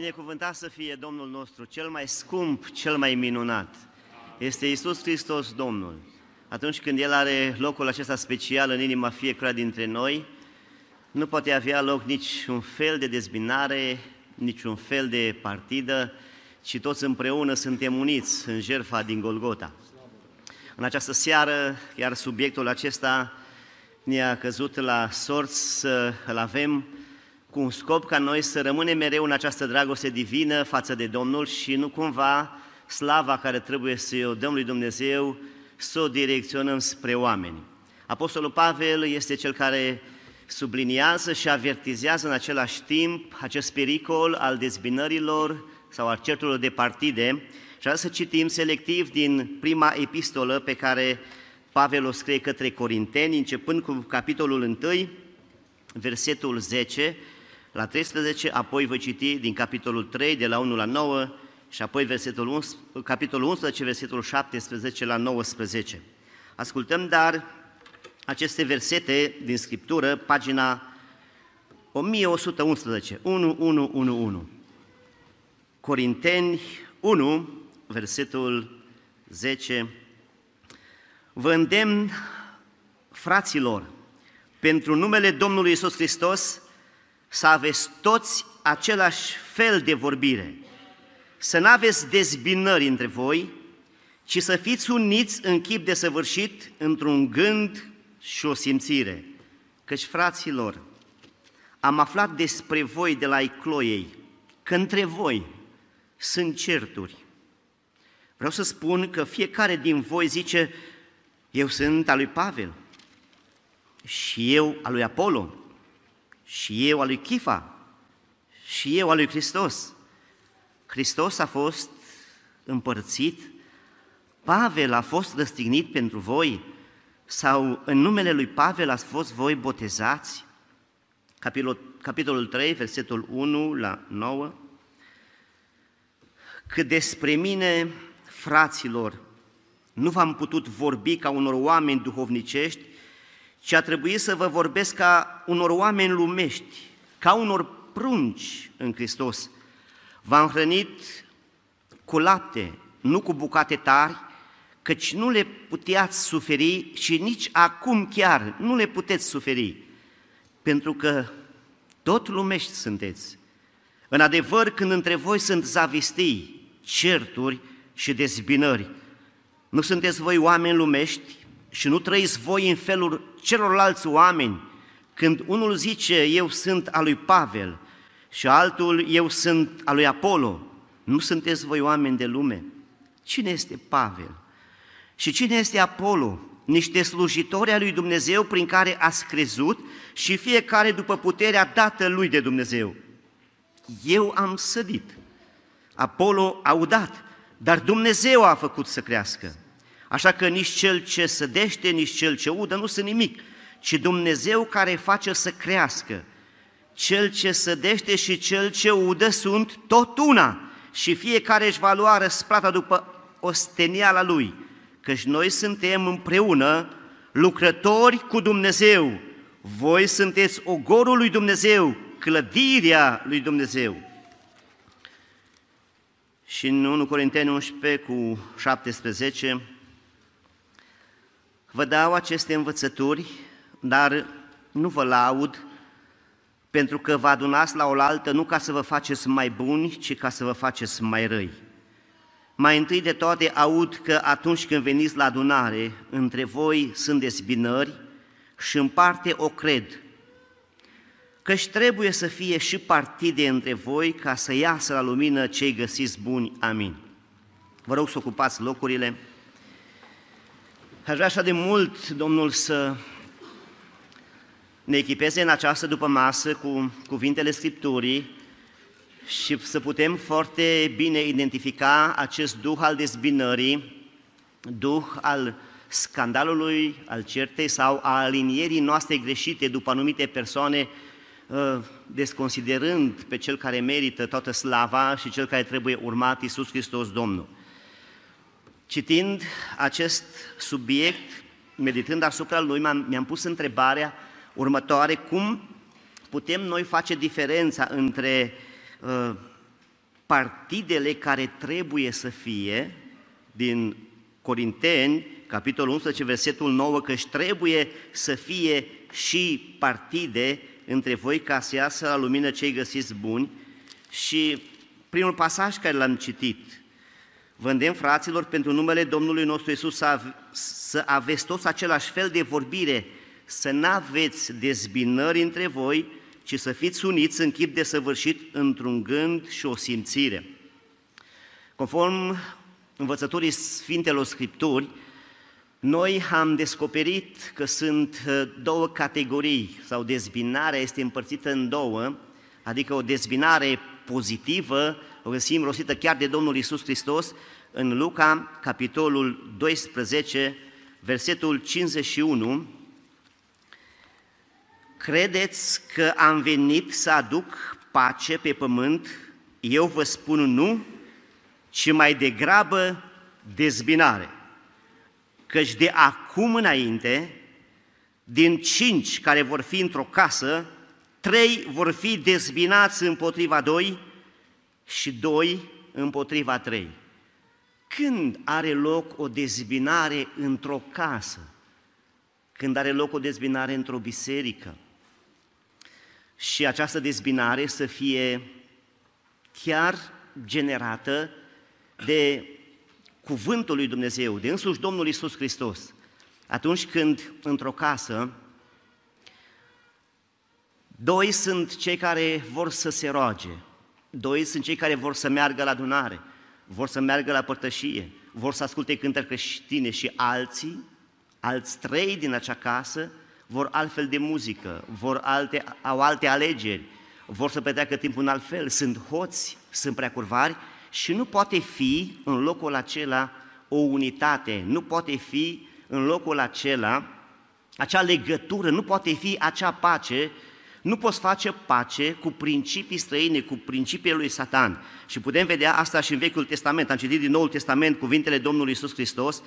binecuvântat să fie Domnul nostru, cel mai scump, cel mai minunat. Este Iisus Hristos Domnul. Atunci când El are locul acesta special în inima fiecăruia dintre noi, nu poate avea loc niciun fel de dezbinare, niciun fel de partidă, ci toți împreună suntem uniți în jertfa din Golgota. În această seară, iar subiectul acesta ne-a căzut la sorți să îl avem cu un scop ca noi să rămânem mereu în această dragoste divină față de Domnul și nu cumva slava care trebuie să o dăm lui Dumnezeu să o direcționăm spre oameni. Apostolul Pavel este cel care subliniază și avertizează în același timp acest pericol al dezbinărilor sau al certurilor de partide și azi să citim selectiv din prima epistolă pe care Pavel o scrie către Corinteni, începând cu capitolul 1, versetul 10 la 13, apoi voi citi din capitolul 3, de la 1 la 9, și apoi capitolul 11, versetul 17 la 19. Ascultăm, dar, aceste versete din Scriptură, pagina 1111, 1111. Corinteni 1, versetul 10. Vă îndemn, fraților, pentru numele Domnului Iisus Hristos, să aveți toți același fel de vorbire, să n-aveți dezbinări între voi, ci să fiți uniți în chip desăvârșit, într-un gând și o simțire. Căci, fraților, am aflat despre voi de la Icloiei, că între voi sunt certuri. Vreau să spun că fiecare din voi zice, eu sunt al lui Pavel, și eu al lui Apollo, și eu al lui Chifa, și eu al lui Hristos. Hristos a fost împărțit, Pavel a fost răstignit pentru voi, sau în numele lui Pavel ați fost voi botezați? Capitolul 3, versetul 1 la 9. Cât despre mine, fraților, nu v-am putut vorbi ca unor oameni duhovnicești, ci a trebuit să vă vorbesc ca unor oameni lumești, ca unor prunci în Hristos. V-am hrănit cu lapte, nu cu bucate tari, căci nu le puteați suferi și nici acum chiar nu le puteți suferi, pentru că tot lumești sunteți. În adevăr, când între voi sunt zavistii, certuri și dezbinări, nu sunteți voi oameni lumești și nu trăiți voi în felul celorlalți oameni, când unul zice, eu sunt al lui Pavel, și altul, eu sunt al lui Apollo. Nu sunteți voi oameni de lume. Cine este Pavel? Și cine este Apollo? Niște slujitori ai lui Dumnezeu prin care ați crezut și fiecare după puterea dată lui de Dumnezeu. Eu am sădit, Apollo a udat, dar Dumnezeu a făcut să crească. Așa că nici cel ce sădește, nici cel ce udă nu sunt nimic, ci Dumnezeu care face să crească. Cel ce sădește și cel ce udă sunt tot una și fiecare își va lua răsplata după osteniala lui, căci noi suntem împreună lucrători cu Dumnezeu. Voi sunteți ogorul lui Dumnezeu, clădirea lui Dumnezeu. Și în 1 Corinteni 11 cu 17, vă dau aceste învățături, dar nu vă laud, pentru că vă adunați la oaltă nu ca să vă faceți mai buni, ci ca să vă faceți mai răi. Mai întâi de toate aud că atunci când veniți la adunare, între voi sunt dezbinări și în parte o cred, căci trebuie să fie și partide între voi ca să iasă la lumină cei găsiți buni. Amin. Vă rog să ocupați locurile. Aș vrea așa de mult, Domnul, să ne echipeze în această dupămasă cu cuvintele Scripturii și să putem foarte bine identifica acest duh al dezbinării, duh al scandalului, al certei sau a alinierii noastre greșite după anumite persoane, desconsiderând pe Cel care merită toată slava și Cel care trebuie urmat, Iisus Hristos Domnul. Citind acest subiect, meditând asupra lui, mi-am pus întrebarea următoare, cum putem noi face diferența între partidele care trebuie să fie, din Corinteni, capitolul 11, versetul 9, că trebuie să fie și partide între voi ca să iasă la lumină cei găsiți buni. Și primul pasaj care l-am citit: vă îndemn, fraților, pentru numele Domnului nostru Iisus, să aveți toți același fel de vorbire, să n-aveți dezbinări între voi, ci să fiți uniți în chip desăvârșit, într-un gând și o simțire. Conform învățătorii Sfintelor Scripturi, noi am descoperit că sunt două categorii, sau dezbinarea este împărțită în două, adică o dezbinare pozitivă, o găsim rostită chiar de Domnul Iisus Hristos în Luca, capitolul 12, versetul 51. Credeți că am venit să aduc pace pe pământ? Eu vă spun nu, ci mai degrabă dezbinare. Căci de acum înainte, din 5 care vor fi într-o casă, 3 vor fi dezbinați împotriva 2 și 2 împotriva 3. Când are loc o dezbinare într-o casă? Când are loc o dezbinare într-o biserică? Și această dezbinare să fie chiar generată de cuvântul lui Dumnezeu, de însuși Domnul Iisus Hristos. Atunci când într-o casă, 2 sunt cei care vor să se roage, 2 sunt cei care vor să meargă la adunare, vor să meargă la părtășie, vor să asculte cântări creștine, și alți 3 din acea casă vor altfel de muzică, au alte alegeri, vor să petreacă timpul în alt fel, sunt hoți, sunt preacurvari, și nu poate fi în locul acela o unitate, nu poate fi în locul acela acea legătură, nu poate fi acea pace. Nu poți face pace cu principii străine, cu principiile lui Satan. Și putem vedea asta și în Vechiul Testament. Am citit din Noul Testament cuvintele Domnului Iisus Hristos,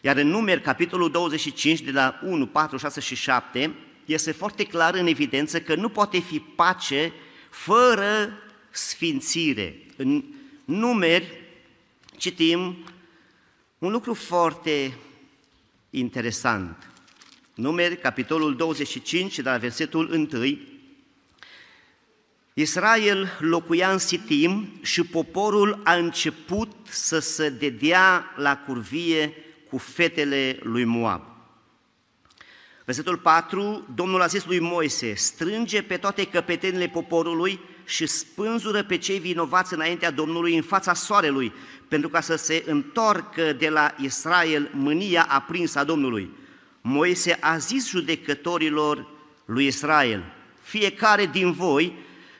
iar în Numeri, capitolul 25, de la 1, 4, 6 și 7, este foarte clar în evidență că nu poate fi pace fără sfințire. În Numeri citim un lucru foarte interesant. Numeri, capitolul 25, de la versetul 1. Israel locuia în Sitim și poporul a început să se dedea la curvie cu fetele lui Moab. Versetul 4, Domnul a zis lui Moise: strânge pe toate căpetenile poporului și spânzură pe cei vinovați înaintea Domnului în fața soarelui, pentru ca să se întoarcă de la Israel mânia aprinsă a Domnului. Moise a zis judecătorilor lui Israel: fiecare din voi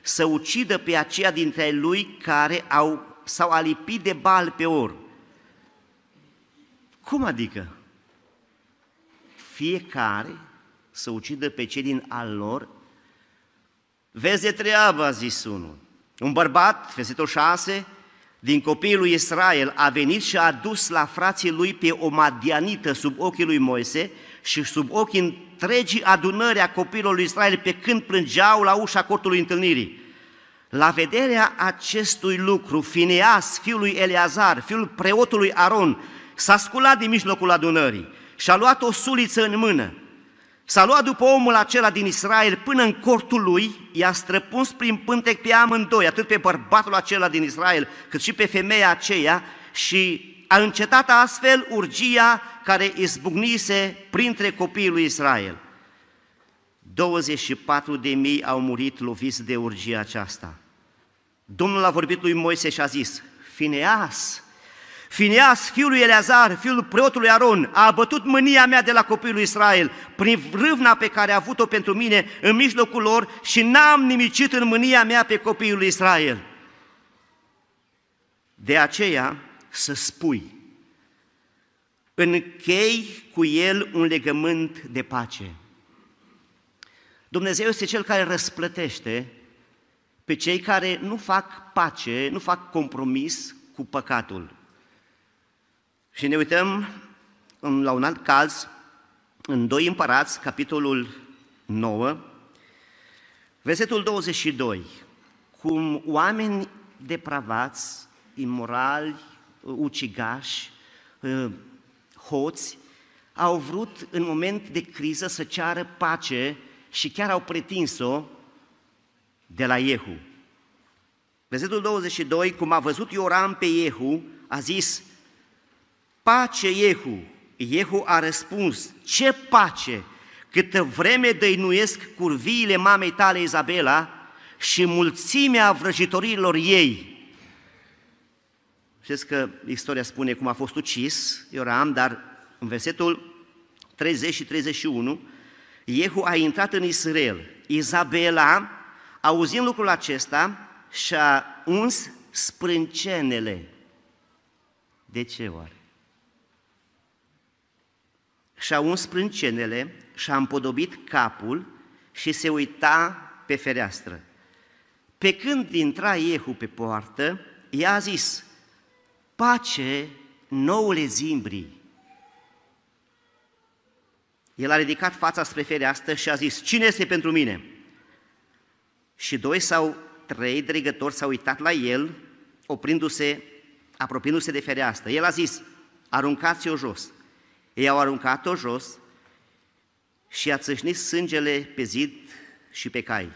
să ucidă pe aceia dintre lui care s-au alipit de Baal Peor. Cum adică? Fiecare să ucidă pe cei din al lor? Vezi de treabă, a zis unul. Un bărbat, versetul 6, din copiii lui Israel a venit și a adus la frații lui pe o madianită sub ochii lui Moise și sub ochii întregii adunări a copiilor lui Israel, pe când plângeau la ușa cortului întâlnirii. La vederea acestui lucru, Fineas, fiul lui Eleazar, fiul preotului Aron, s-a sculat din mijlocul adunării și a luat o suliță în mână. S-a luat după omul acela din Israel până în cortul lui, i-a străpuns prin pântec pe amândoi, atât pe bărbatul acela din Israel, cât și pe femeia aceea, și a încetat astfel urgia care izbucnise printre copiii lui Israel. 24.000 au murit loviți de urgia aceasta. Domnul a vorbit lui Moise și a zis: Fineas, fiul lui Eleazar, fiul preotului Aron, a abătut mânia mea de la copiii lui Israel prin râvna pe care a avut-o pentru mine în mijlocul lor și n-am nimicit în mânia mea pe copiii lui Israel. De aceea să spui: închei cu el un legământ de pace. Dumnezeu este Cel care răsplătește pe cei care nu fac pace, nu fac compromis cu păcatul. Și ne uităm la un alt caz, în 2 Împărați, capitolul 9, versetul 22, cum oameni depravați, imorali, ucigași, hoți, au vrut în moment de criză să ceară pace și chiar au pretins-o de la Iehu. Versetul 22, cum a văzut Ioram pe Iehu, a zis, pace Iehu. Iehu a răspuns, ce pace, câtă vreme dăinuiesc curviile mamei tale Izabela și mulțimea vrăjitorilor ei. Știți că istoria spune cum a fost ucis Ioram, dar în versetul 30 și 31, Iehu a intrat în Israel. Izabela, auzind lucrul acesta, și-a uns sprâncenele. De ce oare? Și-a uns sprâncenele, și-a împodobit capul și se uita pe fereastră. Pe când intra Iehu pe poartă, i-a zis, pace noule zimbrii. El a ridicat fața spre fereastră și a zis, cine este pentru mine? Și doi sau trei dregători s-au uitat la el, oprindu-se, apropiindu-se de fereastră. El a zis, aruncați-o jos. Ei au aruncat-o jos și a țâșnit sângele pe zid și pe cai.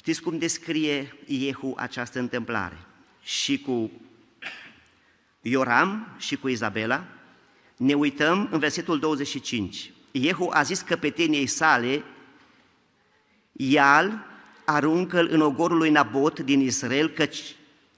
Știți cum descrie Iehu această întâmplare? Și cu Ioram și cu Izabela ne uităm în versetul 25. Iehu a zis căpeteniei sale, ia-l, aruncă-l în ogorul lui Nabot din Israel, căci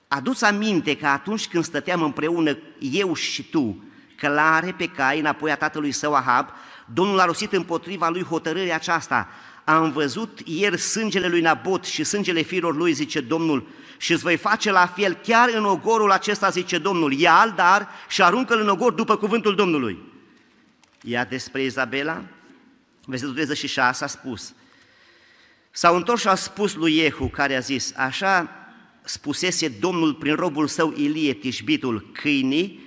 adu-ți aminte că atunci când stăteam împreună eu și tu, călare pe cai înapoi a tatălui său Ahab, Domnul a rosit împotriva lui hotărârea aceasta, am văzut ieri sângele lui Nabot și sângele fiilor lui, zice Domnul, și îți voi face la fel chiar în ogorul acesta, zice Domnul, ia-l, dar și aruncă-l în ogor după cuvântul Domnului. Iar despre Izabela, versetul 36 a spus, s-au întors și a spus lui Iehu, care a zis, așa spusese Domnul prin robul său Ilie, Tișbitul, câinii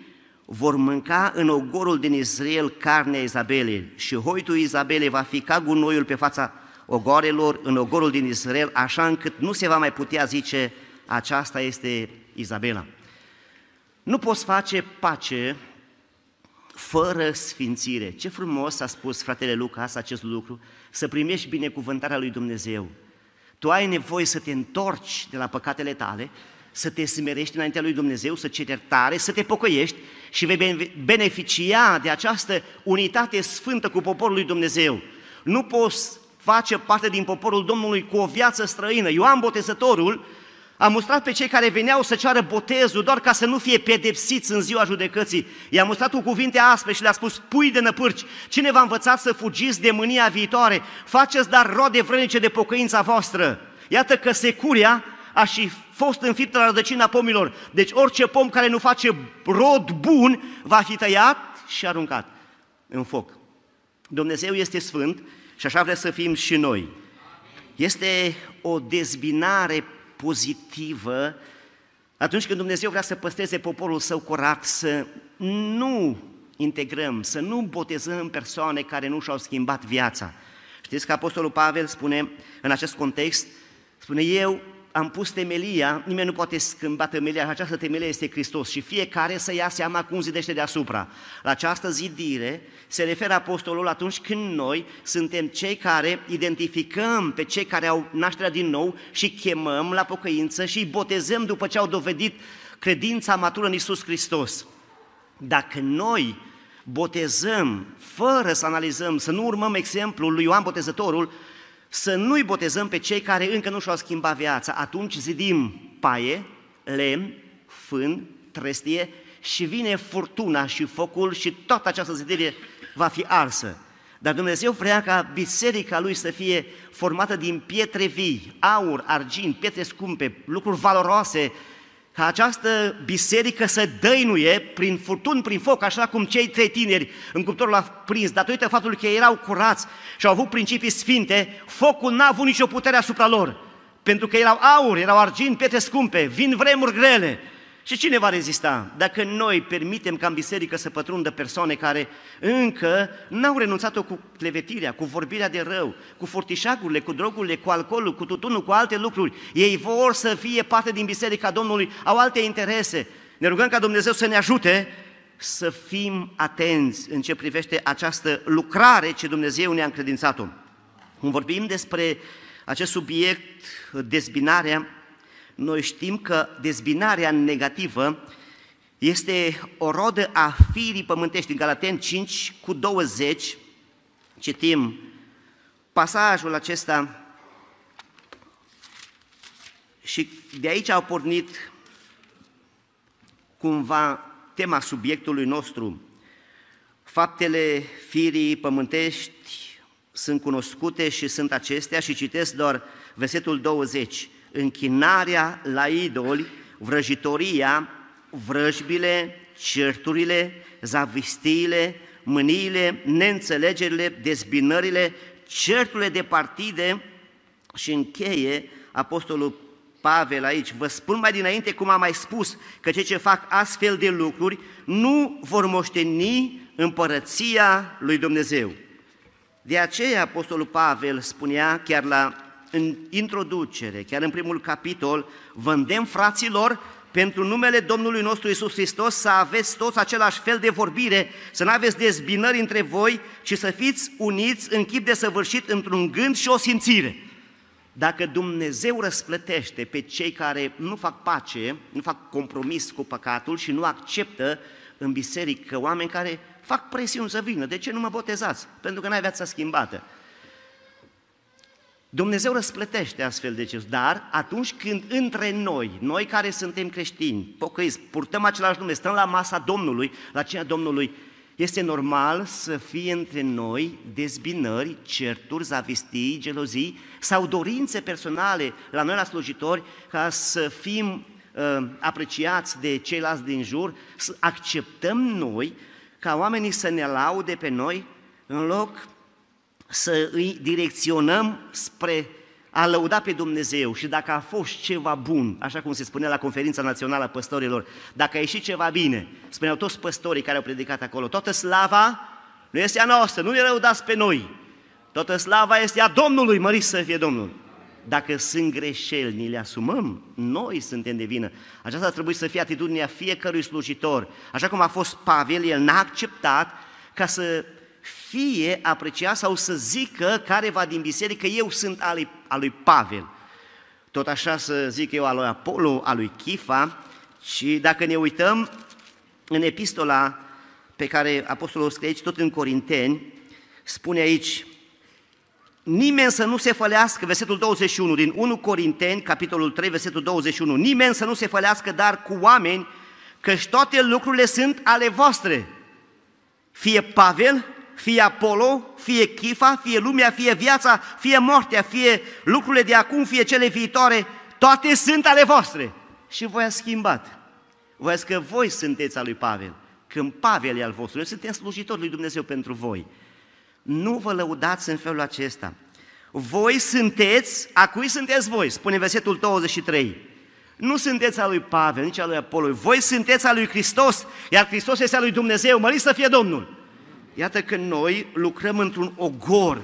vor mânca în ogorul din Israel carnea Izabelei și hoitul Izabelei va fi ca gunoiul pe fața ogoarelor în ogorul din Israel, așa încât nu se va mai putea zice, aceasta este Izabela. Nu poți face pace fără sfințire. Ce frumos a spus fratele Lucas acest lucru, să primești binecuvântarea lui Dumnezeu. Tu ai nevoie să te întorci de la păcatele tale, să te smerești înaintea lui Dumnezeu, să ceri iertare, să te pocăiești și vei beneficia de această unitate sfântă cu poporul lui Dumnezeu. Nu poți face parte din poporul Domnului cu o viață străină. Ioan Botezătorul a mustrat pe cei care veneau să ceară botezul doar ca să nu fie pedepsiți în ziua judecății. I-a mustrat cu cuvinte aspre și le-a spus, pui de năpârci, cine v-a învățat să fugiți de mânia viitoare? Faceți dar roade vrănice de pocăința voastră. Iată că securia a și fost înfiptă la rădăcina pomilor. Deci orice pom care nu face rod bun va fi tăiat și aruncat în foc. Dumnezeu este sfânt și așa vrea să fim și noi. Este o dezbinare pozitivă atunci când Dumnezeu vrea să păstreze poporul său curat, să nu integrăm, să nu botezăm persoane care nu și-au schimbat viața. Știți că Apostolul Pavel spune în acest context, spune eu, am pus temelia, nimeni nu poate schimba temelia, această temelie este Hristos și fiecare să ia seama cum zidește deasupra. La această zidire se referă apostolul atunci când noi suntem cei care identificăm pe cei care au nașterea din nou și chemăm la pocăință și îi botezăm după ce au dovedit credința matură în Iisus Hristos. Dacă noi botezăm fără să analizăm, să nu urmăm exemplul lui Ioan Botezătorul, să nu-i botezăm pe cei care încă nu și-au schimbat viața, atunci zidim paie, lemn, fân, trestie și vine furtuna și focul și toată această zidire va fi arsă. Dar Dumnezeu vrea ca biserica Lui să fie formată din pietre vii, aur, argint, pietre scumpe, lucruri valoroase, ca această biserică să dăinuie prin furtuni, prin foc, așa cum cei trei tineri în cuptorul a prins, datorită faptului că ei erau curați și au avut principii sfinte, focul n-a avut nicio putere asupra lor, pentru că erau aur, erau argint, pietre scumpe, vin vremuri grele Și cine va rezista dacă noi permitem ca în biserică să pătrundă persoane care încă n-au renunțat-o cu clevetirea, cu vorbirea de rău, cu fortișagurile, cu drogurile, cu alcoolul, cu tutunul, cu alte lucruri? Ei vor să fie parte din biserica Domnului, au alte interese. Ne rugăm ca Dumnezeu să ne ajute să fim atenți în ce privește această lucrare ce Dumnezeu ne-a încredințat-o. Când vorbim despre acest subiect, dezbinarea, noi știm că dezbinarea negativă este o rodă a firii pământești. În Galateni 5:20 citim pasajul acesta și de aici au pornit cumva tema subiectului nostru. Faptele firii pământești sunt cunoscute și sunt acestea, și citesc doar versetul 20. Închinarea la idoli, vrăjitoria, vrăjbile, certurile, zavistiile, mâniile, neînțelegerile, dezbinările, certurile de partide. Și încheie apostolul Pavel aici: vă spun mai dinainte, cum am mai spus, că cei ce fac astfel de lucruri nu vor moșteni împărăția lui Dumnezeu. De aceea apostolul Pavel spunea chiar în introducere, chiar în primul capitol: vă îndemn, fraților, pentru numele Domnului nostru Iisus Hristos, să aveți toți același fel de vorbire, să nu aveți dezbinări între voi, ci să fiți uniți în chip desăvârșit, într-un gând și o simțire. Dacă Dumnezeu răsplătește pe cei care nu fac pace, nu fac compromis cu păcatul și nu acceptă în biserică oameni care fac presiuni să vină, de ce nu mă botezați? Pentru că n-ai viața schimbată. Dumnezeu răsplătește astfel de ceva, dar atunci când între noi care suntem creștini, pocăiți, purtăm același nume, stăm la masa Domnului, la cina Domnului, este normal să fie între noi dezbinări, certuri, zavistii, gelozii sau dorințe personale la noi, la slujitori, ca să fim apreciați de ceilalți din jur, să acceptăm noi ca oamenii să ne laude pe noi în loc să îi direcționăm spre a lăuda pe Dumnezeu. Și dacă a fost ceva bun, așa cum se spunea la conferința națională a păstorilor, dacă a ieșit ceva bine, spuneau toți păstorii care au predicat acolo, toată slava nu este a noastră, nu ne lăudați pe noi, toată slava este a Domnului, mărit să fie Domnul. Dacă sunt greșeli, ni le asumăm, noi suntem de vină. Aceasta trebuie să fie atitudinea fiecărui slujitor. Așa cum a fost Pavel, el n-a acceptat ca să fie apreciat sau să zică careva din biserică: eu sunt al lui Pavel. Tot așa să zic eu al lui Apollo, al lui Chifa. Și dacă ne uităm în epistola pe care apostolul o scrie aici, tot în Corinteni, spune aici: nimeni să nu se fălească, versetul 21 din 1 Corinteni, capitolul 3, versetul 21, nimeni să nu se fălească, dar cu oameni, căci toate lucrurile sunt ale voastre, fie Pavel, fie Apollo, fie Chifa, fie lumea, fie viața, fie moartea, fie lucrurile de acum, fie cele viitoare, toate sunt ale voastre. Și voi ați schimbat. Voi ați că voi sunteți al lui Pavel, când Pavel e al vostru. Eu suntem slujitori lui Dumnezeu pentru voi. Nu vă lăudați în felul acesta. Voi sunteți, a cui sunteți voi? Spune versetul 23. Nu sunteți al lui Pavel, nici al lui Apollo. Voi sunteți al lui Hristos, iar Hristos este al lui Dumnezeu. Mărit să fie Domnul! Iată că noi lucrăm într-un ogor,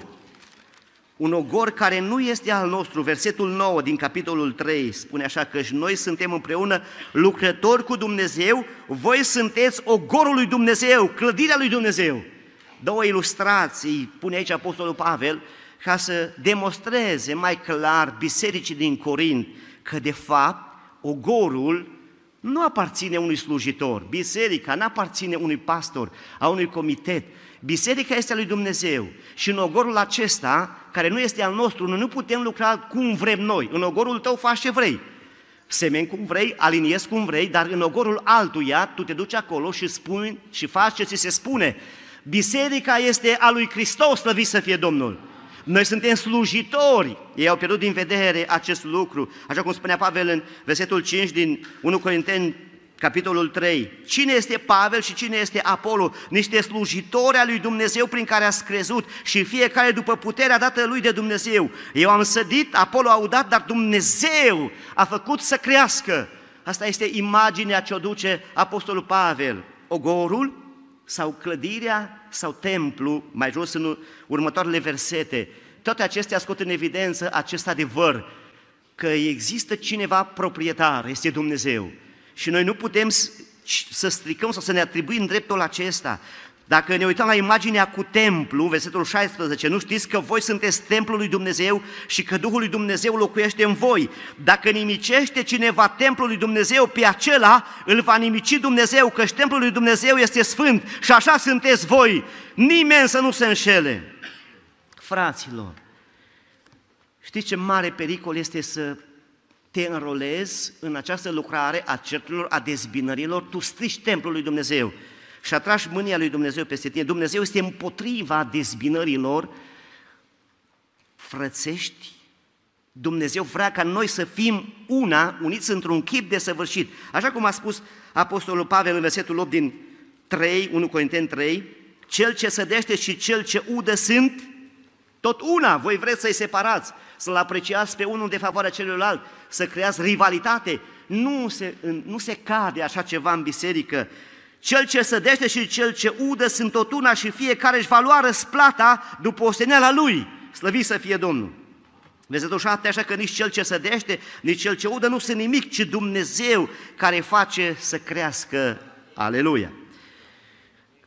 un ogor care nu este al nostru. Versetul 9 din capitolul 3 spune așa: că și noi suntem împreună lucrători cu Dumnezeu, voi sunteți ogorul lui Dumnezeu, clădirea lui Dumnezeu. Două ilustrații pune aici apostolul Pavel ca să demonstreze mai clar bisericii din Corint că de fapt ogorul nu aparține unui slujitor, biserica nu aparține unui pastor, a unui comitet. Biserica este a lui Dumnezeu și în ogorul acesta, care nu este al nostru, noi nu putem lucra cum vrem noi. În ogorul tău faci ce vrei, semeni cum vrei, aliniezi cum vrei, dar în ogorul altuia tu te duci acolo și spui și faci ce ți se spune. Biserica este a lui Hristos, slăvit să fie Domnul! Noi suntem slujitori, ei au pierdut din vedere acest lucru, așa cum spunea Pavel în versetul 5 din 1 Corinteni, capitolul 3. Cine este Pavel și cine este Apollo? Niște slujitori al lui Dumnezeu prin care ați crezut, și fiecare după puterea dată lui de Dumnezeu. Eu am sădit, Apollo a udat, dar Dumnezeu a făcut să crească. Asta este imaginea ce o duce Apostolul Pavel. Ogorul sau clădirea sau templu, mai jos în următoarele versete. Toate acestea scot în evidență acest adevăr, că există cineva proprietar, este Dumnezeu. Și noi nu putem să stricăm sau să ne atribuim dreptul acesta. Dacă ne uităm la imaginea cu templu, versetul 16, nu știți că voi sunteți templul lui Dumnezeu și că Duhul lui Dumnezeu locuiește în voi. Dacă nimicește cineva templul lui Dumnezeu, pe acela îl va nimici Dumnezeu, căci templul lui Dumnezeu este sfânt și așa sunteți voi. Nimeni să nu se înșele. Fraților, știți ce mare pericol este să te înrolezi în această lucrare a certurilor, a dezbinărilor, tu strici templul lui Dumnezeu și atragi mânia lui Dumnezeu peste tine. Dumnezeu este împotriva dezbinărilor frățești. Dumnezeu vrea ca noi să fim una, uniți într-un chip desăvârșit. Așa cum a spus Apostolul Pavel în versetul 8 din 3, 1 Corinteni 3, cel ce sădește și cel ce udă sunt tot una. Voi vreți să-i separați, să-l apreciați pe unul de favoarea celuilalt, să creați rivalitate. Nu se cade așa ceva în biserică. Cel ce sădește și cel ce udă sunt tot una și fiecare își va lua răsplata după osteneala lui. Slăvit să fie Domnul! Versetul 7, așa că nici cel ce sădește, nici cel ce udă nu sunt nimic, ci Dumnezeu care face să crească. Aleluia!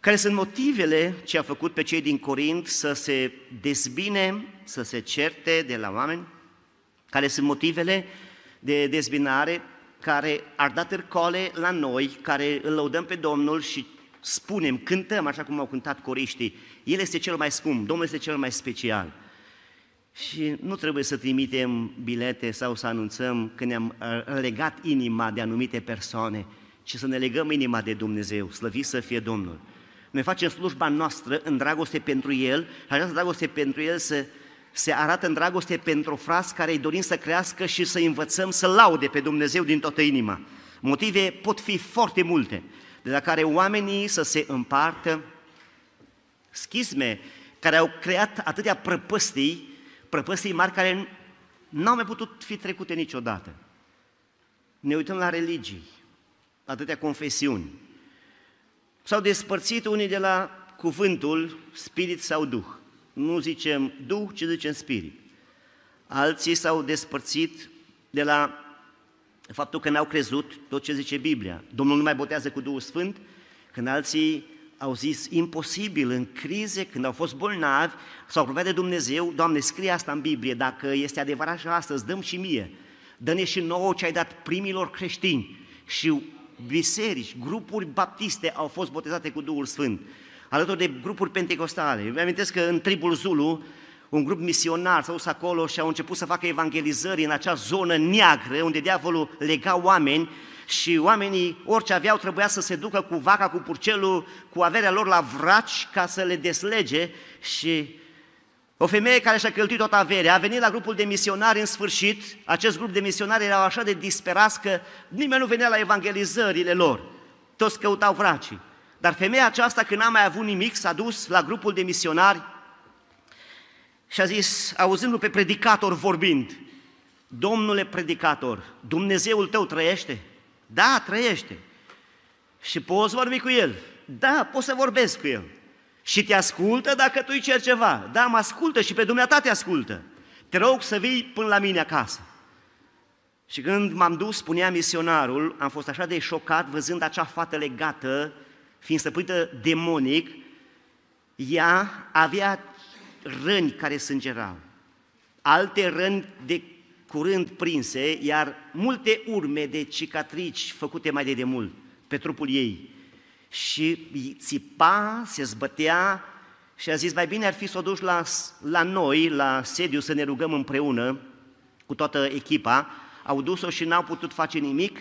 Care sunt motivele ce a făcut pe cei din Corint să se dezbine, să se certe de la oameni? Care sunt motivele de dezbinare care ar da târcoale la noi, care îl lăudăm pe Domnul și spunem, cântăm așa cum au cântat coriștii, El este cel mai scump, Domnul este cel mai special. Și nu trebuie să trimitem bilete sau să anunțăm că ne-am legat inima de anumite persoane, ci să ne legăm inima de Dumnezeu, slăvit să fie Domnul. Noi facem slujba noastră în dragoste pentru El și această dragoste pentru El se arată în dragoste pentru frați care îi dorim să crească și să învățăm să laude pe Dumnezeu din toată inima. Motive pot fi foarte multe, de la care oamenii să se împartă, schisme care au creat atâtea prăpăstii mari care n-au mai putut fi trecute niciodată. Ne uităm la religii, atâtea confesiuni. S-au despărțit unii de la cuvântul spirit sau duh. Nu zicem duh, ci zicem spirit. Alții s-au despărțit de la faptul că n-au crezut tot ce zice Biblia. Domnul nu mai botează cu Duhul Sfânt, când alții au zis imposibil, în crize, când au fost bolnavi, s-au apropiat de Dumnezeu, Doamne, scrie asta în Biblie, dacă este adevărat și astăzi, dăm și mie. Dă-ne și nouă ce ai dat primilor creștini. Și biserici, grupuri baptiste au fost botezate cu Duhul Sfânt, alături de grupuri pentecostale. Îmi amintesc că în tribul Zulu, un grup misionar s-a dus acolo și au început să facă evangelizări în acea zonă neagră, unde diavolul lega oameni și oamenii, orice aveau, trebuia să se ducă cu vaca, cu purcelul, cu averea lor la vraci ca să le deslege. Și o femeie care și-a cheltuit toată averea a venit la grupul de misionari în sfârșit. Acest grup de misionari erau așa de disperați că nimeni nu venea la evangelizările lor. Toți căutau vracii. Dar femeia aceasta, când n-a mai avut nimic, s-a dus la grupul de misionari și a zis, auzindu-l pe predicator vorbind, Domnule predicator, Dumnezeul tău trăiește? Da, trăiește. Și poți vorbi cu el? Da, poți să vorbesc cu el. Și te ascultă dacă tu îi ceri ceva? Da, mă ascultă și pe dumneata te ascultă. Te rog să vii până la mine acasă. Și când m-am dus, spunea misionarul, am fost așa de șocat văzând acea fată legată, fiind stăpânită demonic, ea avea răni care sângerau, alte răni de curând prinse, iar multe urme de cicatrici făcute mai de demult pe trupul ei. Și țipa, se zbătea și a zis, mai bine ar fi să o duci la noi, la sediu, să ne rugăm împreună cu toată echipa. Au dus-o și n-au putut face nimic,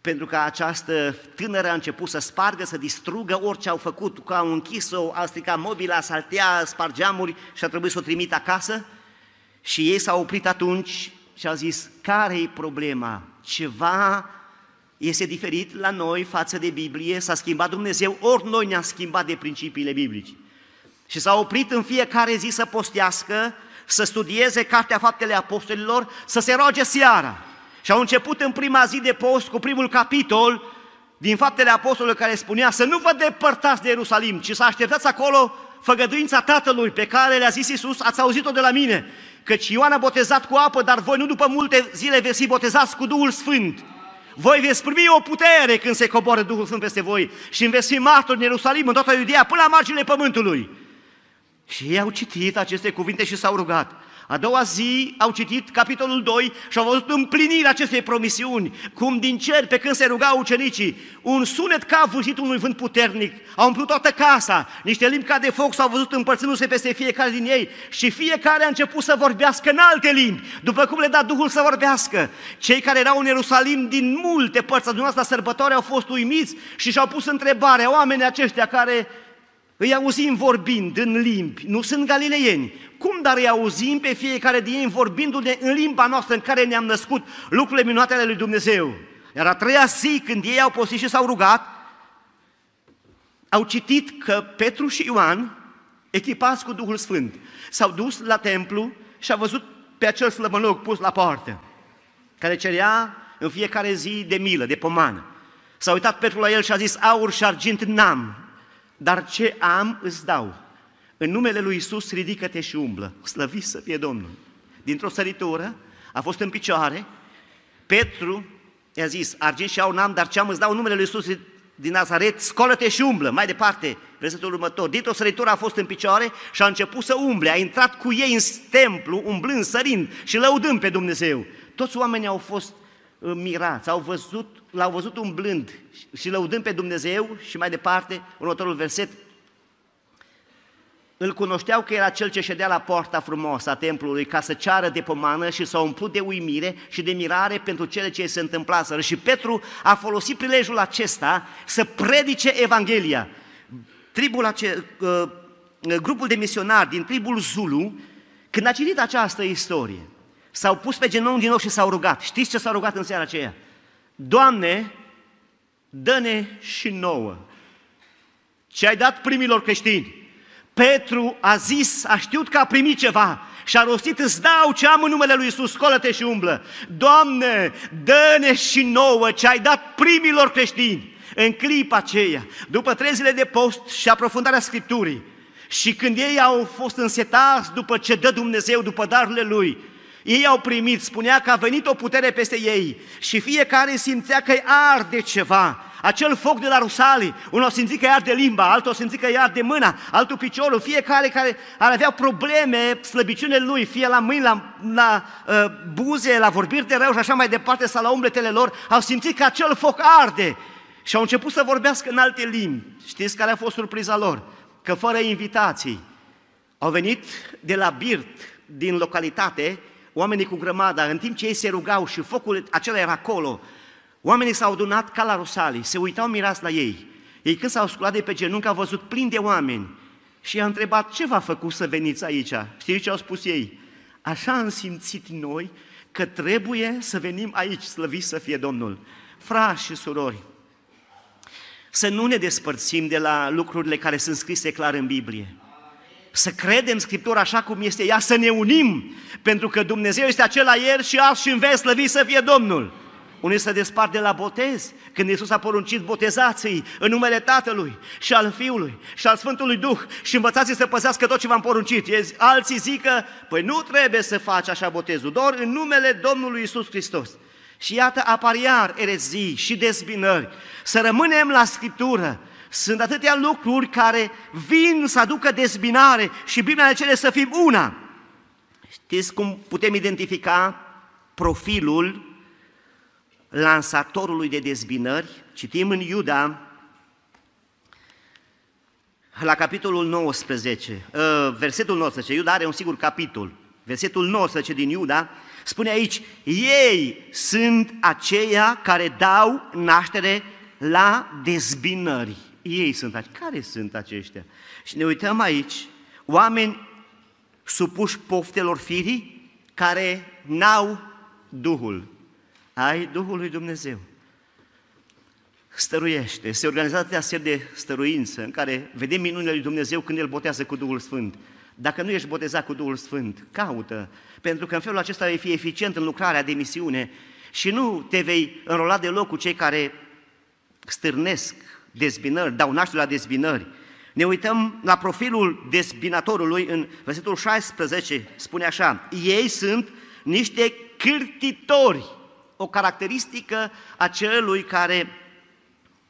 pentru că această tânără a început să spargă, să distrugă orice au făcut, că au închis-o, a stricat mobila, saltea, spargeamuri și a trebuit să o trimit acasă. Și ei s-au oprit atunci și au zis, care-i problema? Ceva este diferit la noi față de Biblie, s-a schimbat Dumnezeu, ori noi ne-am schimbat de principiile biblice. Și s-au oprit în fiecare zi să postească, să studieze Cartea Faptele Apostolilor, să se roage seara. Și au început în prima zi de post cu primul capitol din Faptele Apostolului care spunea să nu vă depărtați de Ierusalim, ci să așteptați acolo făgăduința Tatălui pe care le-a zis Iisus, ați auzit-o de la mine, căci Ioan a botezat cu apă, dar voi nu după multe zile veți fi botezați cu Duhul Sfânt. Voi veți primi o putere când se coboară Duhul Sfânt peste voi și veți fi martori în Ierusalim, în toată Iudeea, până la marginile pământului. Și ei au citit aceste cuvinte și s-au rugat. A doua zi au citit capitolul 2 și au văzut împlinirea acestei promisiuni, cum din cer, pe când se rugau ucenicii, un sunet ca vârșitul unui vânt puternic, au umplut toată casa, niște limbi ca de foc s-au văzut împărțindu-se peste fiecare din ei și fiecare a început să vorbească în alte limbi, după cum le da Duhul să vorbească. Cei care erau în Ierusalim din multe părți adunați la sărbătoare au fost uimiți și și-au pus întrebarea, oamenii aceștia care îi auzim vorbind în limbi, nu sunt galileieni. Cum dar îi auzim pe fiecare din ei vorbindu-ne în limba noastră în care ne-am născut lucrurile minunate ale lui Dumnezeu? Iar a treia zi, când ei au postit și s-au rugat, au citit că Petru și Ioan, echipați cu Duhul Sfânt, s-au dus la templu și au văzut pe acel slăbănoc pus la poartă, care cerea în fiecare zi de milă, de pomană. S-a uitat Petru la el și a zis, aur și argint n-am, dar ce am îți dau. În numele lui Iisus ridică-te și umblă. Slăvit să fie Domnul. Dintr-o săritură a fost în picioare. Petru i-a zis, argint și aur n-am, dar ce am îți dau, în numele lui Iisus din Nazaret, scolă-te și umblă. Mai departe, versetul următor. Dintr-o săritură a fost în picioare și a început să umble. A intrat cu ei în templu, umblând, sărind și lăudând pe Dumnezeu. Toți oamenii au fost mirați, l-au văzut umblând și lăudând pe Dumnezeu și mai departe, următorul verset, îl cunoșteau că era cel ce ședea la poarta frumoasă a templului ca să ceară de pomană și s-au umplut de uimire și de mirare pentru cele ce se întâmplaseră. Și Petru a folosit prilejul acesta să predice Evanghelia. Grupul de misionari din tribul Zulu, când a citit această istorie, s-au pus pe genunchi din nou și s-au rugat. Știți ce s-au rugat în seara aceea? Doamne, dă-ne și nouă ce ai dat primilor creștini. Petru a zis, a știut că a primit ceva și a rostit, îți dau ce am în numele lui Iisus, scolă-te și umblă. Doamne, dă-ne și nouă ce ai dat primilor creștini. În clipa aceea, după 3 zile de post și aprofundarea Scripturii și când ei au fost însetați după ce dă Dumnezeu, după darurile Lui, ei au primit, spunea că a venit o putere peste ei și fiecare simțea că-i arde ceva. Acel foc de la Rusalii, unul a simțit că-i arde limba, altul a simțit că-i arde mâna, altul piciorul, fiecare care ar avea probleme, slăbiciunile lui, fie la mâini, la buze, la vorbiri de rău și așa mai departe, sau la umbletele lor, au simțit că acel foc arde și au început să vorbească în alte limbi. Știți care a fost surpriza lor? Că fără invitații au venit de la Birt, din localitate, oamenii cu grămada, în timp ce ei se rugau și focul acela era acolo, oamenii s-au adunat ca la Rusalii, se uitau mirați la ei. Ei când s-au sculat de pe genunchi au văzut plin de oameni și i-au întrebat, ce v-a făcut să veniți aici? Știți ce au spus ei? Așa am simțit noi că trebuie să venim aici, slăviți să fie Domnul. Frați și surori, să nu ne despărțim de la lucrurile care sunt scrise clar în Biblie. Să credem Scriptura așa cum este ea, să ne unim, pentru că Dumnezeu este acela ieri și azi și în veci, slăvit să fie Domnul. Unii se despart de la botez, când Iisus a poruncit, botezați-i în numele Tatălui și al Fiului și al Sfântului Duh și învățați-i să păzească tot ce v-am poruncit. Alții zic că, păi nu trebuie să faci așa botezul, doar în numele Domnului Iisus Hristos. Și iată apar iar erezii și dezbinări. Să rămânem la Scriptură. Sunt atâtea lucruri care vin să aducă dezbinare și Biblia ne cere să fim una. Știți cum putem identifica profilul lansatorului de dezbinări? Citim în Iuda, la capitolul 19, versetul 19, Iuda are un singur capitol, versetul 19 din Iuda, spune aici, ei sunt aceia care dau naștere la dezbinări. Ei sunt aceștia. Care sunt aceștia? Și ne uităm aici, oameni supuși poftelor firii care n-au Duhul. Ai Duhul lui Dumnezeu. Stăruiește. Se organizează atâtea seri de stăruință în care vedem minunile lui Dumnezeu când El botează cu Duhul Sfânt. Dacă nu ești botezat cu Duhul Sfânt, caută, pentru că în felul acesta vei fi eficient în lucrarea de misiune și nu te vei înrola deloc cu cei care stârnesc dezbinări, dau naștere la dezbinări. Ne uităm la profilul dezbinatorului în versetul 16, spune așa: ei sunt niște cârtitori, o caracteristică a celui care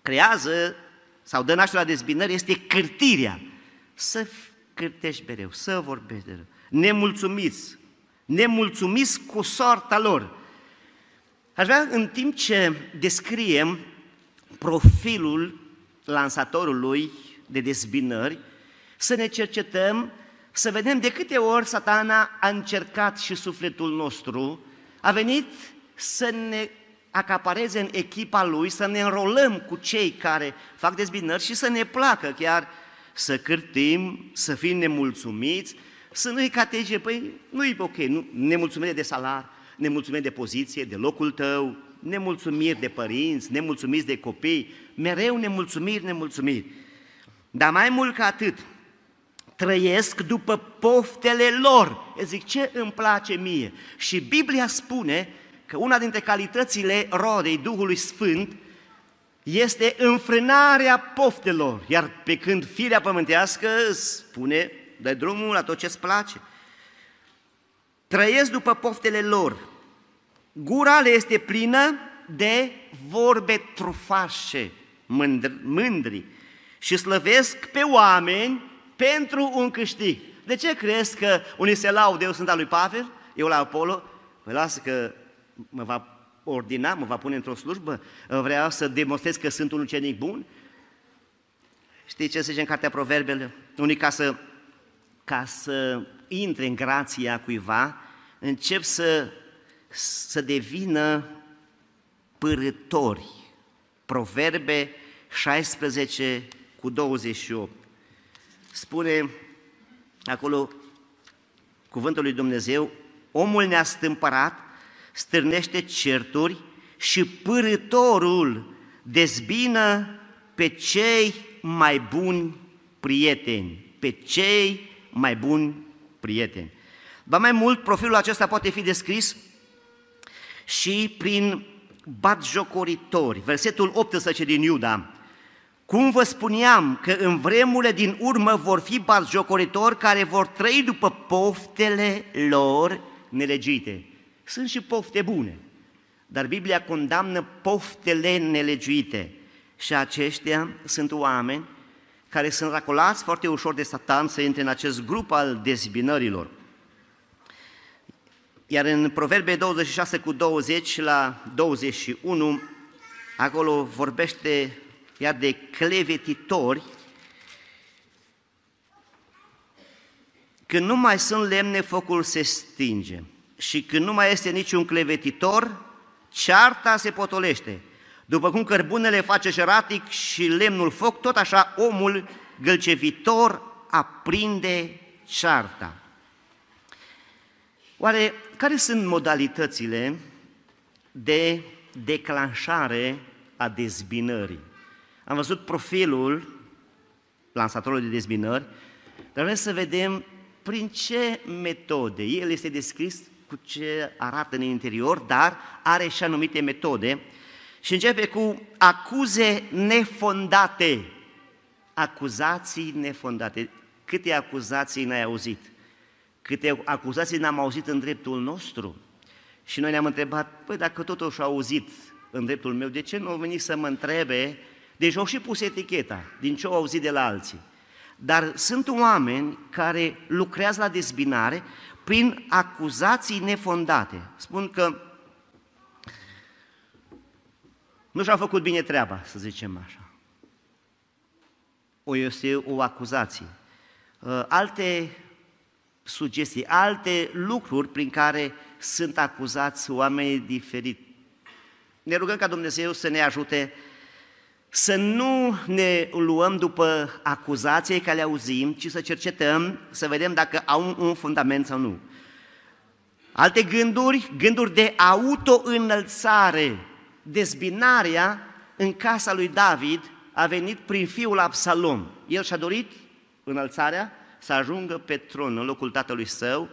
creează sau dă naștere la dezbinări este cârtirea. Să cârtești mereu, să vorbești mereu, nemulțumiți cu soarta lor. Aș vrea, în timp ce descriem profilul lansatorului de dezbinări, să ne cercetăm, să vedem de câte ori Satana a încercat și sufletul nostru, a venit să ne acapareze în echipa lui, să ne înrolăm cu cei care fac dezbinări și să ne placă chiar să cârtim, să fim nemulțumiți, să nu-i catege, păi nu-i ok, nemulțumire de salar, nemulțumire de poziție, de locul tău, nemulțumiri de părinți, nemulțumiți de copii, mereu nemulțumiri. Dar mai mult ca atât, trăiesc după poftele lor. Eu zic, ce îmi place mie? Și Biblia spune că una dintre calitățile rodei Duhului Sfânt este înfrânarea poftelor, iar pe când firea pământească spune, dă drumul la tot ce-ți place. Trăiesc după poftele lor. Gura le este plină de vorbe trufașe, mândri, și slăvesc pe oameni pentru un câștig. De ce crezi că unii se laudă, eu sunt al lui Pavel, eu la Apollo? Păi lasă că mă va ordina, mă va pune într-o slujbă, vreau să demonstrez că sunt un ucenic bun? Știi ce zice în cartea Proverbele? Unii ca să intre în grația cuiva, încep să devină părători. Proverbe 16:28. Spune acolo cuvântul lui Dumnezeu: omul neastâmpărat stârnește certuri și părătorul dezbină pe cei mai buni prieteni. Ba mai mult, profilul acesta poate fi descris și prin batjocoritori. Versetul 18 din Iuda: cum vă spuneam că în vremurile din urmă vor fi batjocoritori care vor trăi după poftele lor nelegiuite. Sunt și pofte bune, dar Biblia condamnă poftele nelegiuite și aceștia sunt oameni care sunt racolați foarte ușor de Satan să intre în acest grup al dezbinărilor. Iar în Proverbe 26:20-21, acolo vorbește iar de clevetitori, când nu mai sunt lemne, focul se stinge și când nu mai este niciun clevetitor, cearta se potolește. După cum cărbunele face jeratic și lemnul foc, tot așa omul gâlcevitor aprinde cearta. Oare care sunt modalitățile de declanșare a dezbinării? Am văzut profilul lansatorului de dezbinări, dar vreau să vedem prin ce metode. El este descris cu ce arată în interior, dar are și anumite metode. Și începe cu acuze nefondate, acuzații nefondate. Câte acuzații n-ai auzit? Câte acuzații n-am auzit în dreptul nostru? Și noi ne-am întrebat, păi dacă totuși au auzit în dreptul meu, de ce nu au venit să mă întrebe? Deci au și pus eticheta din ce au auzit de la alții. Dar sunt oameni care lucrează la dezbinare prin acuzații nefondate. Spun că nu și-au făcut bine treaba, să zicem așa. Este o acuzație. Alte sugestii, alte lucruri prin care sunt acuzați oamenii diferit. Ne rugăm ca Dumnezeu să ne ajute să nu ne luăm după acuzații care le auzim, ci să cercetăm, să vedem dacă au un fundament sau nu. Alte gânduri de autoînălțare. Dezbinarea în casa lui David a venit prin fiul Absalom. El și-a dorit înălțarea, să ajungă pe tron în locul tatălui său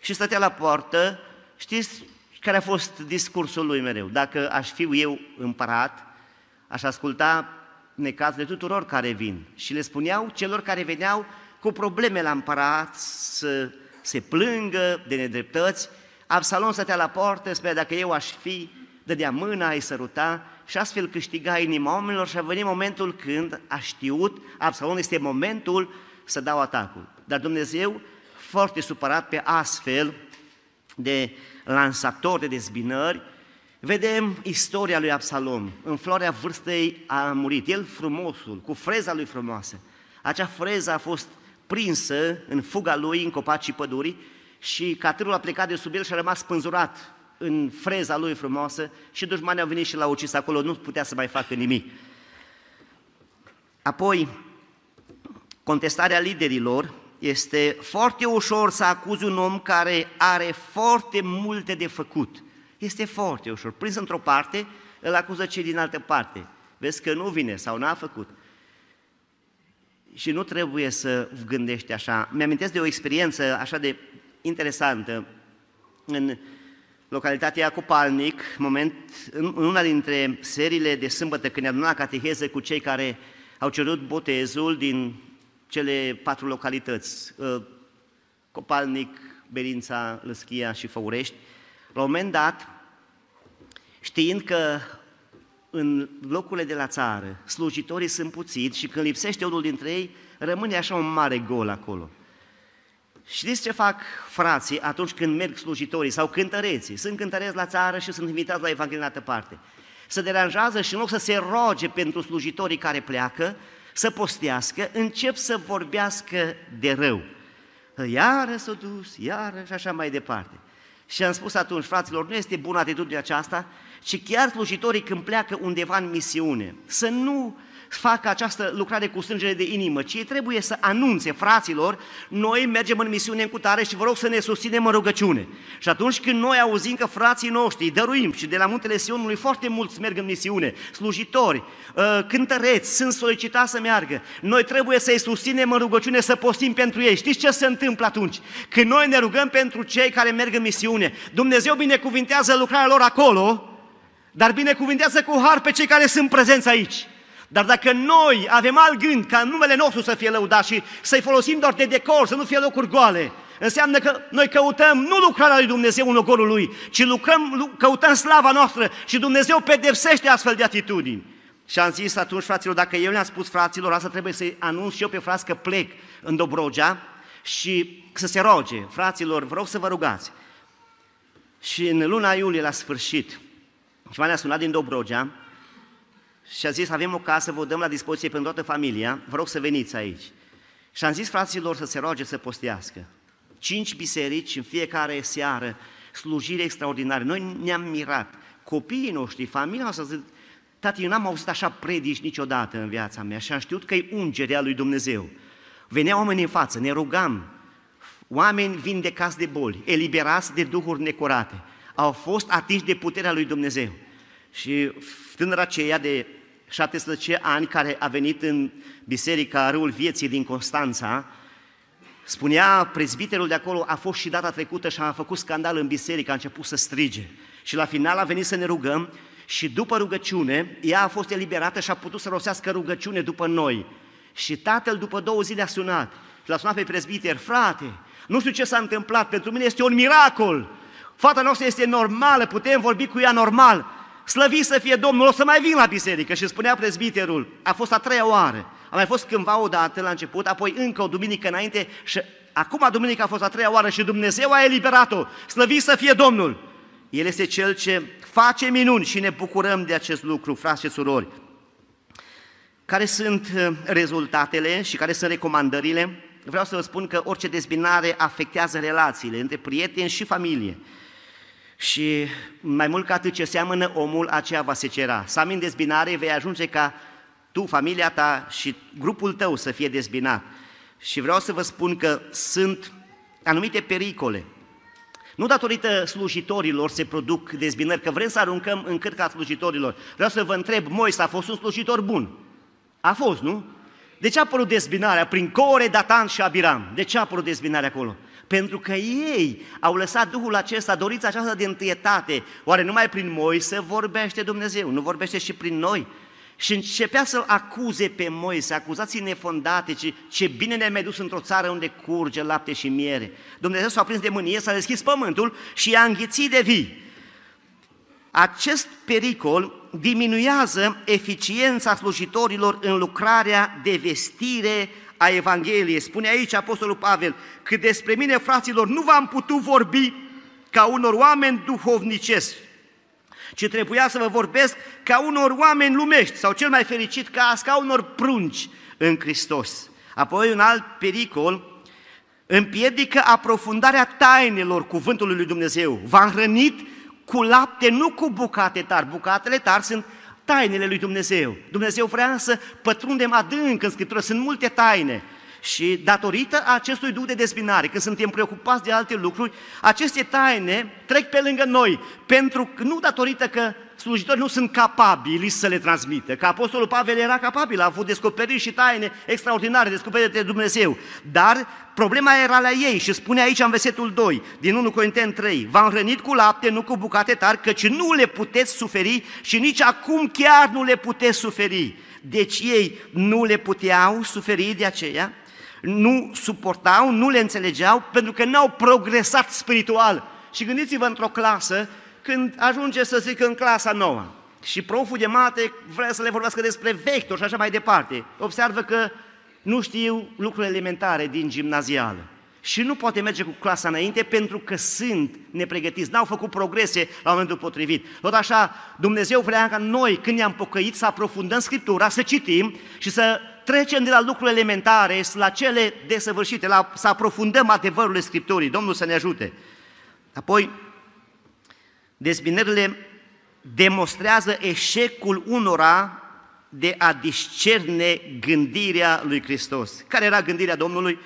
și stătea la poartă. Știți care a fost discursul lui mereu? Dacă aș fi eu împărat, aș asculta necazurile tuturor care vin. Și le spuneau celor care veneau cu probleme la împărat, să se plângă de nedreptăți. Absalom stătea la poartă, spunea, dacă eu aș fi, dădea mâna, îi săruta și astfel câștiga inima oamenilor și a venit momentul când a știut, Absalom, este momentul să dau atacul. Dar Dumnezeu, foarte supărat pe astfel de lansatori de dezbinări, vedem istoria lui Absalom. În floarea vârstei a murit, el frumosul, cu freza lui frumoasă. Acea freză a fost prinsă în fuga lui, în copacii pădurii, și catârul a plecat de sub el și a rămas spânzurat în freza lui frumoasă și dușmanii au venit și l-au ucis acolo, nu putea să mai facă nimic. Apoi, contestarea liderilor. Este foarte ușor să acuzi un om care are foarte multe de făcut. Este foarte ușor. Prins într-o parte, îl acuză cei din altă parte. Vezi că nu vine sau n-a făcut. Și nu trebuie să gândești așa. Mi-amintesc de o experiență așa de interesantă în localitatea Copalnic, în una dintre seriile de sâmbătă, când ne-am adunat la cateheză cu cei care au cerut botezul din cele 4 localități, Copalnic, Berința, Lăschia și Făurești. La un moment dat, știind că în locurile de la țară slujitorii sunt puțini și când lipsește unul dintre ei, rămâne așa un mare gol acolo. Știți ce fac frații atunci când merg slujitorii sau cântăreții? Sunt cântăreți la țară și sunt invitați la Evanghelie în altă parte. Se deranjează și în loc să se roage pentru slujitorii care pleacă, să postească, încep să vorbească de rău. Iară s-a dus, iară și așa mai departe. Și am spus atunci, fraților, nu este bună atitudinea aceasta, ci chiar slujitorii când pleacă undeva în misiune, să nu facă această lucrare cu strângere de inimă, ci trebuie să anunțe, fraților, noi mergem în misiune în cutare și vă rog să ne susținem în rugăciune. Și atunci când noi auzim că frații noștri dăruim și de la Muntele Sionului foarte mulți merg în misiune, slujitori, cântăreți, sunt solicitați să meargă, noi trebuie să-i susținem în rugăciune, să postim pentru ei. Știți ce se întâmplă atunci? Când noi ne rugăm pentru cei care merg în misiune, Dumnezeu binecuvintează lucrarea lor acolo, dar binecuvintează cu har pe cei care sunt prezenți aici. Dar dacă noi avem alt gând ca numele nostru să fie lăudat și să-i folosim doar de decor, să nu fie locuri goale, înseamnă că noi căutăm nu lucrarea lui Dumnezeu în ogorul Lui, ci căutăm slava noastră și Dumnezeu pedepsește astfel de atitudini. Și am zis atunci, fraților, dacă eu le-am spus fraților, asta trebuie să-i anunț și eu pe frați că plec în Dobrogea și să se roage. Fraților, vă rog să vă rugați. Și în luna iulie, la sfârșit, ceva ne-a sunat din Dobrogea, și a zis, avem o casă, vă dăm la dispoziție pentru toată familia, vă rog să veniți aici. Și am zis fraților să se roage, să postească. 5 biserici în fiecare seară, slujire extraordinare. Noi ne-am mirat. Copiii noștri, familia noastră, zic, tati, eu n-am auzit așa predici niciodată în viața mea și am știut că e ungerea lui Dumnezeu. Veneau oameni în față, ne rugam, oameni vindecați de boli, eliberați de duhuri necurate, au fost atinși de puterea lui Dumnezeu. Și tânăra aceea de 17 ani care a venit în biserica Râul Vieții din Constanța, spunea prezbiterul de acolo, a fost și data trecută și a făcut scandal în biserică, a început să strige. Și la final a venit să ne rugăm și după rugăciune, ea a fost eliberată și a putut să rostească rugăciune după noi. Și tatăl după 2 zile a sunat și l-a sunat pe prezbiter, frate, nu știu ce s-a întâmplat, pentru mine este un miracol, fata noastră este normală, putem vorbi cu ea normal. Slăvit să fie Domnul, o să mai vin la biserică. Și spunea prezbiterul, a fost a 3-a oară, a mai fost cândva o dată la început, apoi încă o duminică înainte și acum duminica a fost a 3-a oară și Dumnezeu a eliberat-o. Slăvit să fie Domnul! El este Cel ce face minuni și ne bucurăm de acest lucru, frați și surori. Care sunt rezultatele și care sunt recomandările? Vreau să vă spun că orice dezbinare afectează relațiile între prieteni și familie. Și mai mult ca atât, ce seamănă omul, aceea va secera. Să în dezbinare vei ajunge ca tu, familia ta și grupul tău să fie dezbinat. Și vreau să vă spun că sunt anumite pericole. Nu datorită slujitorilor se produc dezbinări, că vrem să aruncăm în cârca slujitorilor. Vreau să vă întreb, Moise a fost un slujitor bun? A fost, nu? De ce a apărut dezbinarea prin Core, Datan și Abiram? De ce a apărut dezbinarea acolo? Pentru că ei au lăsat Duhul acesta, dorința aceasta de întâietate. Oare numai prin Moise vorbește Dumnezeu? Nu vorbește și prin noi? Și începea să-l acuze pe Moise, acuzații nefondate, ce bine ne-am dus într-o țară unde curge lapte și miere. Dumnezeu s-a prins de mânie, s-a deschis pământul și i-a înghițit de vii. Acest pericol diminuează eficiența slujitorilor în lucrarea de vestire a Evangheliei. Spune aici Apostolul Pavel, că despre mine, fraților, nu v-am putut vorbi ca unor oameni duhovnicești, ci trebuia să vă vorbesc ca unor oameni lumești, sau cel mai fericit ca unor prunci în Hristos. Apoi un alt pericol împiedică aprofundarea tainelor cuvântului lui Dumnezeu. V-am hrănit cu lapte, nu cu bucate tari. Bucatele tari sunt tainele lui Dumnezeu. Dumnezeu vrea să pătrundem adânc în Scriptură, sunt multe taine. Și datorită acestui duh de dezbinare, când suntem preocupați de alte lucruri, aceste taine trec pe lângă noi, pentru că nu datorită că slujitorii nu sunt capabili să le transmită, că Apostolul Pavel era capabil, a avut descoperiri și taine extraordinare, descoperite de Dumnezeu, dar problema era la ei și spune aici în versetul 2, din 1 Corinteni 3, v-am hrănit cu lapte, nu cu bucate tari, căci nu le puteți suferi și nici acum chiar nu le puteți suferi. Deci ei nu le puteau suferi, de aceea nu suportau, nu le înțelegeau, pentru că n-au progresat spiritual. Și gândiți-vă într-o clasă, când ajunge să zic în clasa 9 și proful de mate vrea să le vorbească despre vector și așa mai departe, observă că nu știu lucruri elementare din gimnazială și nu poate merge cu clasa înainte pentru că sunt nepregătiți, n-au făcut progrese la momentul potrivit. Tot așa, Dumnezeu vrea ca noi, când ne-am pocăit, să aprofundăm Scriptura, să citim și să trecem de la lucruri elementare la cele desăvârșite, să aprofundăm adevărul Scripturii. Domnul să ne ajute. Apoi, dezbinările demonstrează eșecul unora de a discerne gândirea lui Hristos. Care era gândirea Domnului?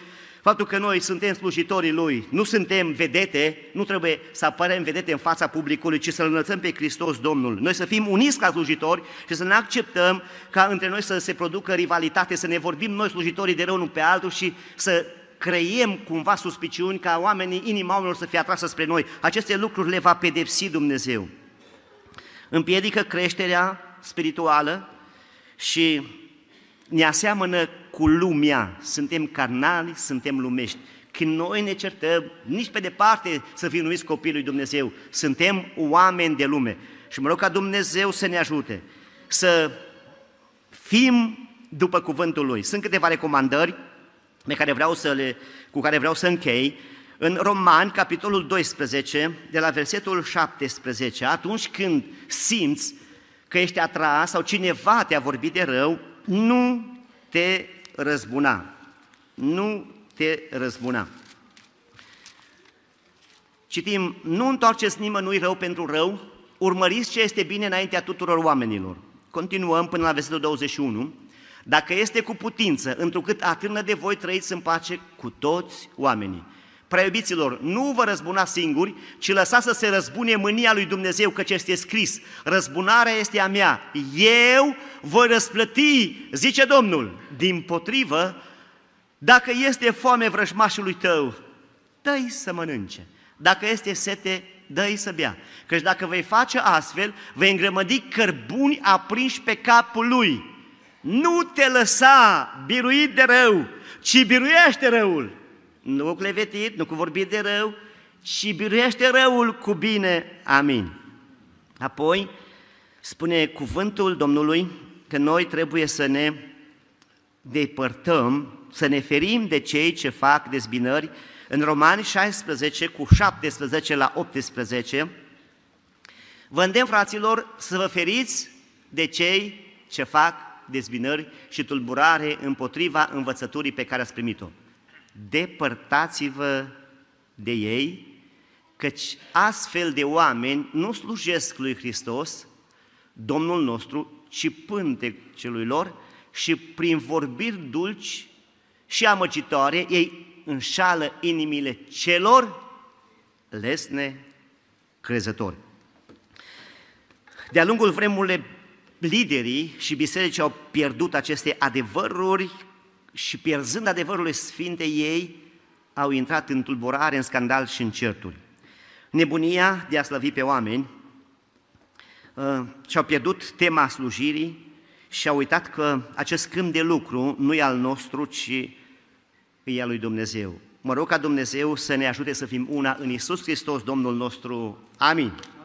Faptul că noi suntem slujitorii Lui, nu suntem vedete, nu trebuie să apărăm vedete în fața publicului, ci să-L înălțăm pe Hristos Domnul. Noi să fim uniți ca slujitori și să ne acceptăm ca între noi să se producă rivalitate, să ne vorbim noi slujitorii de rău unul pe altul și să creiem cumva suspiciuni ca oamenii, inima oamenilor să fie atrasă spre noi. Aceste lucruri le va pedepsi Dumnezeu. Împiedică creșterea spirituală și ne aseamănă cu lumea, suntem carnali, suntem lumești. Când noi ne certăm, nici pe departe să fim numiți copiii lui Dumnezeu, suntem oameni de lume. Și mă rog ca Dumnezeu să ne ajute să fim după cuvântul Lui. Sunt câteva recomandări cu care vreau să închei. În Romani, capitolul 12, de la versetul 17, atunci când simți că ești atras sau cineva te-a vorbit de rău, nu te răzbuna. Nu te răzbuna. Citim, nu întoarceți nimănui rău pentru rău, urmăriți ce este bine înaintea tuturor oamenilor. Continuăm până la versetul 21. Dacă este cu putință, întrucât atârnă de voi, trăiți în pace cu toți oamenii. Prea iubiților, nu vă răzbunați singuri, ci lăsați să se răzbune mânia lui Dumnezeu, căci este scris, răzbunarea este a mea, eu voi răsplăti, zice Domnul. Dimpotrivă, dacă este foame vrăjmașului tău, dă-i să mănânce, dacă este sete, dă-i să bea, căci dacă vei face astfel, vei îngrămădi cărbuni aprinși pe capul lui. Nu te lăsa biruit de rău, ci biruiește răul. Nu cu clevetit, nu cu vorbit de rău, ci biruiește răul cu bine. Amin. Apoi spune cuvântul Domnului că noi trebuie să ne depărtăm, să ne ferim de cei ce fac dezbinări. În Romani 16 cu 17 la 18, vă îndemn, fraților, să vă feriți de cei ce fac dezbinări și tulburare împotriva învățăturii pe care ați primit-o. Depărtați-vă de ei, căci astfel de oameni nu slujesc lui Hristos, Domnul nostru, ci pântecelui lor și prin vorbiri dulci și amăgitoare ei înșală inimile celor lesne crezători. De-a lungul vremurilor, liderii și bisericii au pierdut aceste adevăruri și pierzând adevărurile sfinte ei, au intrat în tulburare, în scandal și în certuri. Nebunia de a slăvi pe oameni și-au pierdut tema slujirii și au uitat că acest câmp de lucru nu e al nostru, ci e al lui Dumnezeu. Mă rog ca Dumnezeu să ne ajute să fim una în Iisus Hristos, Domnul nostru. Amin.